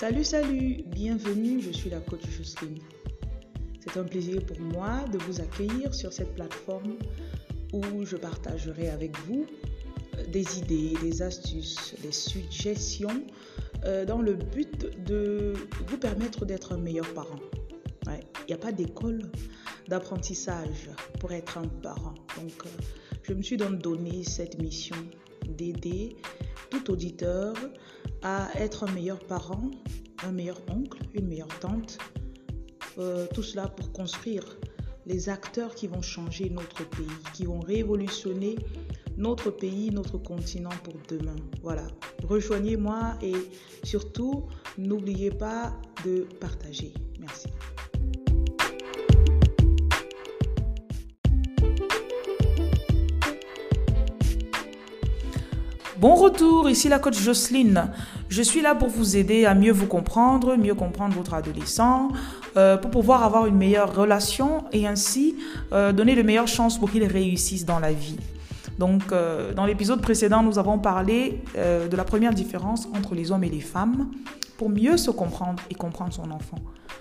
Salut, bienvenue, je suis la coach Jocelyne. C'est un plaisir pour moi de vous accueillir sur cette plateforme où je partagerai avec vous des idées, des astuces, des suggestions dans le but de vous permettre d'être un meilleur parent. Il n'y a pas d'école d'apprentissage pour être un parent. Donc, je me suis donc donné cette mission d'aider tout auditeur à être un meilleur parent, un meilleur oncle, une meilleure tante. Tout cela pour construire les acteurs qui vont changer notre pays, qui vont révolutionner notre pays, notre continent pour demain. Voilà, rejoignez-moi et surtout, n'oubliez pas de partager. Merci. Bon retour, ici la coach Jocelyne. Je suis là pour vous aider à mieux comprendre votre adolescent, pour pouvoir avoir une meilleure relation et ainsi donner de meilleures chances pour qu'il réussisse dans la vie. Donc, dans l'épisode précédent, nous avons parlé de la première différence entre les hommes et les femmes pour mieux se comprendre et comprendre son enfant.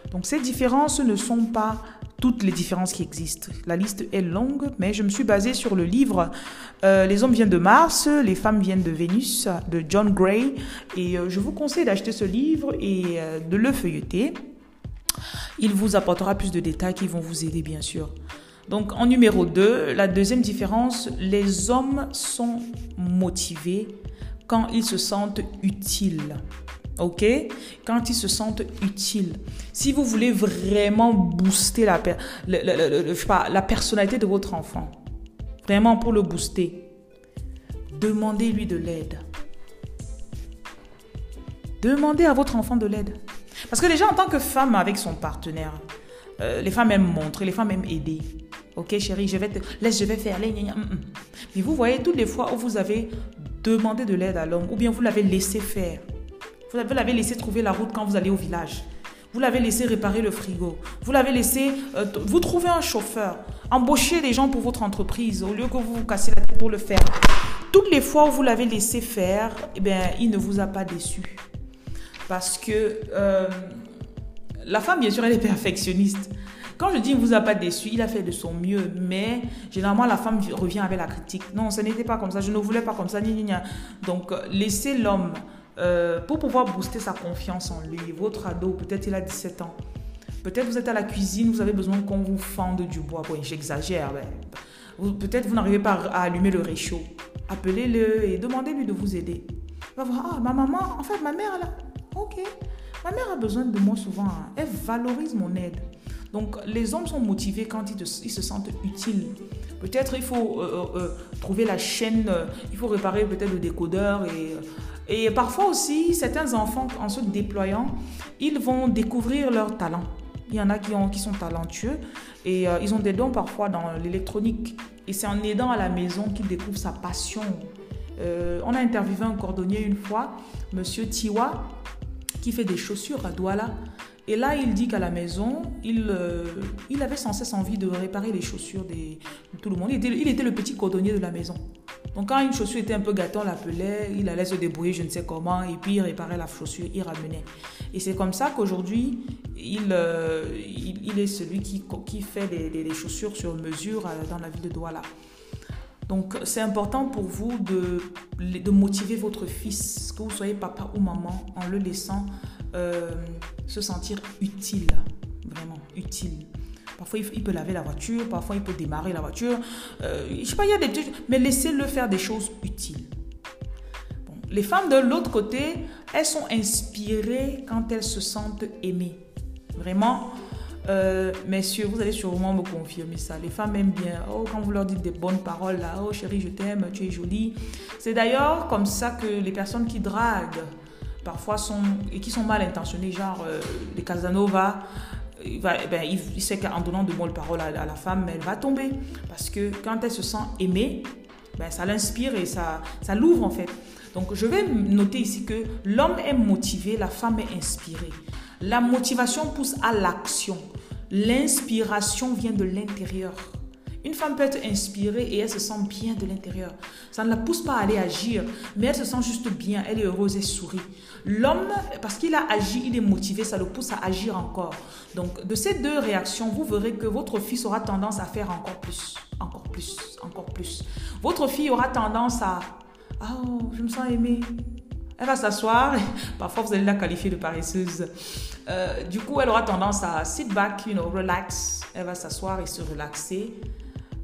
Donc, ces différences ne sont pas toutes les différences qui existent. La liste est longue, mais je me suis basée sur le livre « Les hommes viennent de Mars, les femmes viennent de Vénus » de John Gray. Et je vous conseille d'acheter ce livre et de le feuilleter. Il vous apportera plus de détails qui vont vous aider, bien sûr. Donc, en numéro 2, la deuxième différence, les hommes sont motivés quand ils se sentent utiles. OK? Quand ils se sentent utiles. Si vous voulez vraiment booster la personnalité de votre enfant, vraiment pour le booster, demandez-lui de l'aide. Demandez à votre enfant de l'aide. Parce que déjà, en tant que femme avec son partenaire, les femmes aiment montrer, les femmes aiment aider. OK, chérie, je vais faire. Mais vous voyez, toutes les fois où vous avez demandé de l'aide à l'homme, ou bien vous l'avez laissé faire. Vous l'avez laissé trouver la route quand vous allez au village. Vous l'avez laissé réparer le frigo. Vous l'avez laissé... vous trouvez un chauffeur. Embauchez des gens pour votre entreprise au lieu que vous vous cassiez la tête pour le faire. Toutes les fois où vous l'avez laissé faire, eh bien, il ne vous a pas déçu. Parce que... la femme, bien sûr, elle est perfectionniste. Quand je dis « il ne vous a pas déçu », il a fait de son mieux. Mais généralement, la femme revient avec la critique. « Non, ce n'était pas comme ça. Je ne voulais pas comme ça. » Donc, laissez l'homme pour pouvoir booster sa confiance en lui. Votre ado, peut-être il a 17 ans. Peut-être vous êtes à la cuisine, vous avez besoin qu'on vous fende du bois. Bon, j'exagère. Ben. Peut-être vous n'arrivez pas à allumer le réchaud. Appelez-le et demandez-lui de vous aider. Il va voir « Ah, ma maman, en fait, ma mère, là, ok. » Ma mère a besoin de moi souvent. Hein. Elle valorise mon aide. Donc, les hommes sont motivés quand ils se sentent utiles. Peut-être il faut trouver la chaîne, il faut réparer peut-être le décodeur. Et parfois aussi, certains enfants, en se déployant, ils vont découvrir leur talent. Il y en a qui sont talentueux et ils ont des dons parfois dans l'électronique. Et c'est en aidant à la maison qu'ils découvrent sa passion. On a interviewé un cordonnier une fois, monsieur Tiwa, qui fait des chaussures à Douala. Et là, il dit qu'à la maison, il avait sans cesse envie de réparer les chaussures de tout le monde. Il était le petit cordonnier de la maison. Donc, quand une chaussure était un peu gâtée, on l'appelait, il allait se débrouiller, je ne sais comment, et puis il réparait la chaussure, il ramenait. Et c'est comme ça qu'aujourd'hui, il est celui qui fait des chaussures sur mesure dans la ville de Douala. Donc, c'est important pour vous de motiver votre fils, que vous soyez papa ou maman, en le laissant se sentir utile, vraiment utile. Parfois, il peut laver la voiture, parfois, il peut démarrer la voiture. Je ne sais pas, il y a des trucs, mais laissez-le faire des choses utiles. Bon. Les femmes, de l'autre côté, elles sont inspirées quand elles se sentent aimées. Vraiment. Messieurs, vous allez sûrement me confirmer ça. Les femmes aiment bien. Oh, quand vous leur dites des bonnes paroles, là, oh chérie, je t'aime, tu es jolie. C'est d'ailleurs comme ça que les personnes qui draguent, parfois, qui sont mal intentionnées, genre les Casanova, il sait qu'en donnant de bonnes paroles à la femme, elle va tomber. Parce que quand elle se sent aimée, ça l'inspire et ça l'ouvre en fait. Donc, je vais noter ici que l'homme est motivé, la femme est inspirée. La motivation pousse à l'action. L'inspiration vient de l'intérieur. Une femme peut être inspirée et elle se sent bien de l'intérieur. Ça ne la pousse pas à aller agir, mais elle se sent juste bien, elle est heureuse, elle sourit. L'homme, parce qu'il a agi, il est motivé, ça le pousse à agir encore. Donc, de ces deux réactions, vous verrez que votre fils aura tendance à faire encore plus, encore plus, encore plus. Votre fille aura tendance à... Oh, je me sens aimée. Elle va s'asseoir, parfois vous allez la qualifier de paresseuse. Du coup, elle aura tendance à sit back, you know, relax. Elle va s'asseoir et se relaxer.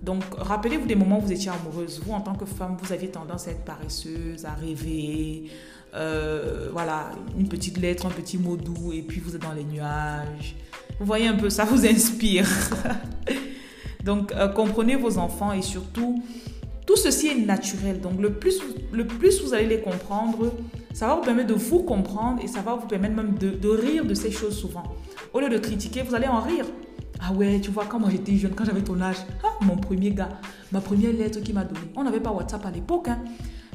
Donc, rappelez-vous des moments où vous étiez amoureuse. Vous, en tant que femme, vous aviez tendance à être paresseuse, à rêver. Voilà, une petite lettre, un petit mot doux et puis vous êtes dans les nuages. Vous voyez un peu, ça vous inspire. Donc, comprenez vos enfants et surtout... Tout ceci est naturel, donc le plus vous allez les comprendre, ça va vous permettre de vous comprendre et ça va vous permettre même de rire de ces choses souvent. Au lieu de critiquer, vous allez en rire. Ah ouais, tu vois, quand moi j'étais jeune, quand j'avais ton âge, mon premier gars, ma première lettre qu'il m'a donnée. On n'avait pas WhatsApp à l'époque, hein,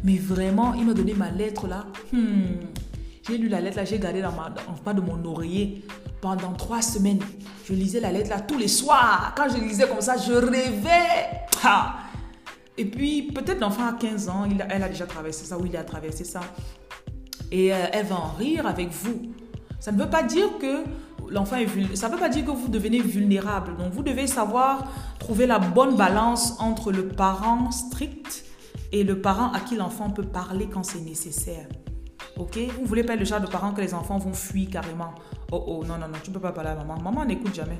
mais vraiment, il m'a donné ma lettre là. J'ai lu la lettre là, j'ai gardé en bas de mon oreiller pendant 3 semaines. Je lisais la lettre là tous les soirs. Quand je lisais comme ça, je rêvais. Ah. Et puis, peut-être l'enfant à 15 ans, elle a déjà traversé ça ou il a traversé ça. Et elle va en rire avec vous. Ça ne veut pas dire que l'enfant est vulnérable. Ça ne veut pas dire que vous devenez vulnérable. Donc, vous devez savoir trouver la bonne balance entre le parent strict et le parent à qui l'enfant peut parler quand c'est nécessaire. OK? Vous ne voulez pas être le genre de parent que les enfants vont fuir carrément. Oh, non, tu ne peux pas parler à maman. Maman n'écoute jamais.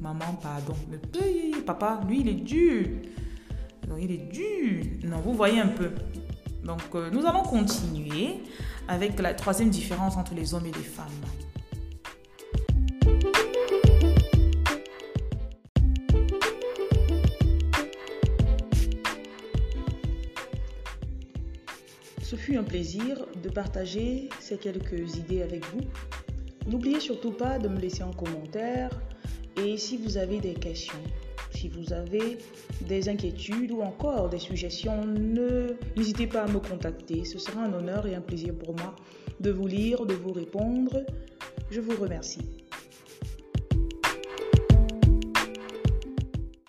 Maman, pardon. Mais, papa, lui, il est dur. Donc, il est dur. Non, vous voyez un peu. Donc, nous allons continuer avec la 3e différence entre les hommes et les femmes. Ce fut un plaisir de partager ces quelques idées avec vous. N'oubliez surtout pas de me laisser en commentaire et si vous avez des questions. Si vous avez des inquiétudes ou encore des suggestions, n'hésitez pas à me contacter. Ce sera un honneur et un plaisir pour moi de vous lire, de vous répondre. Je vous remercie.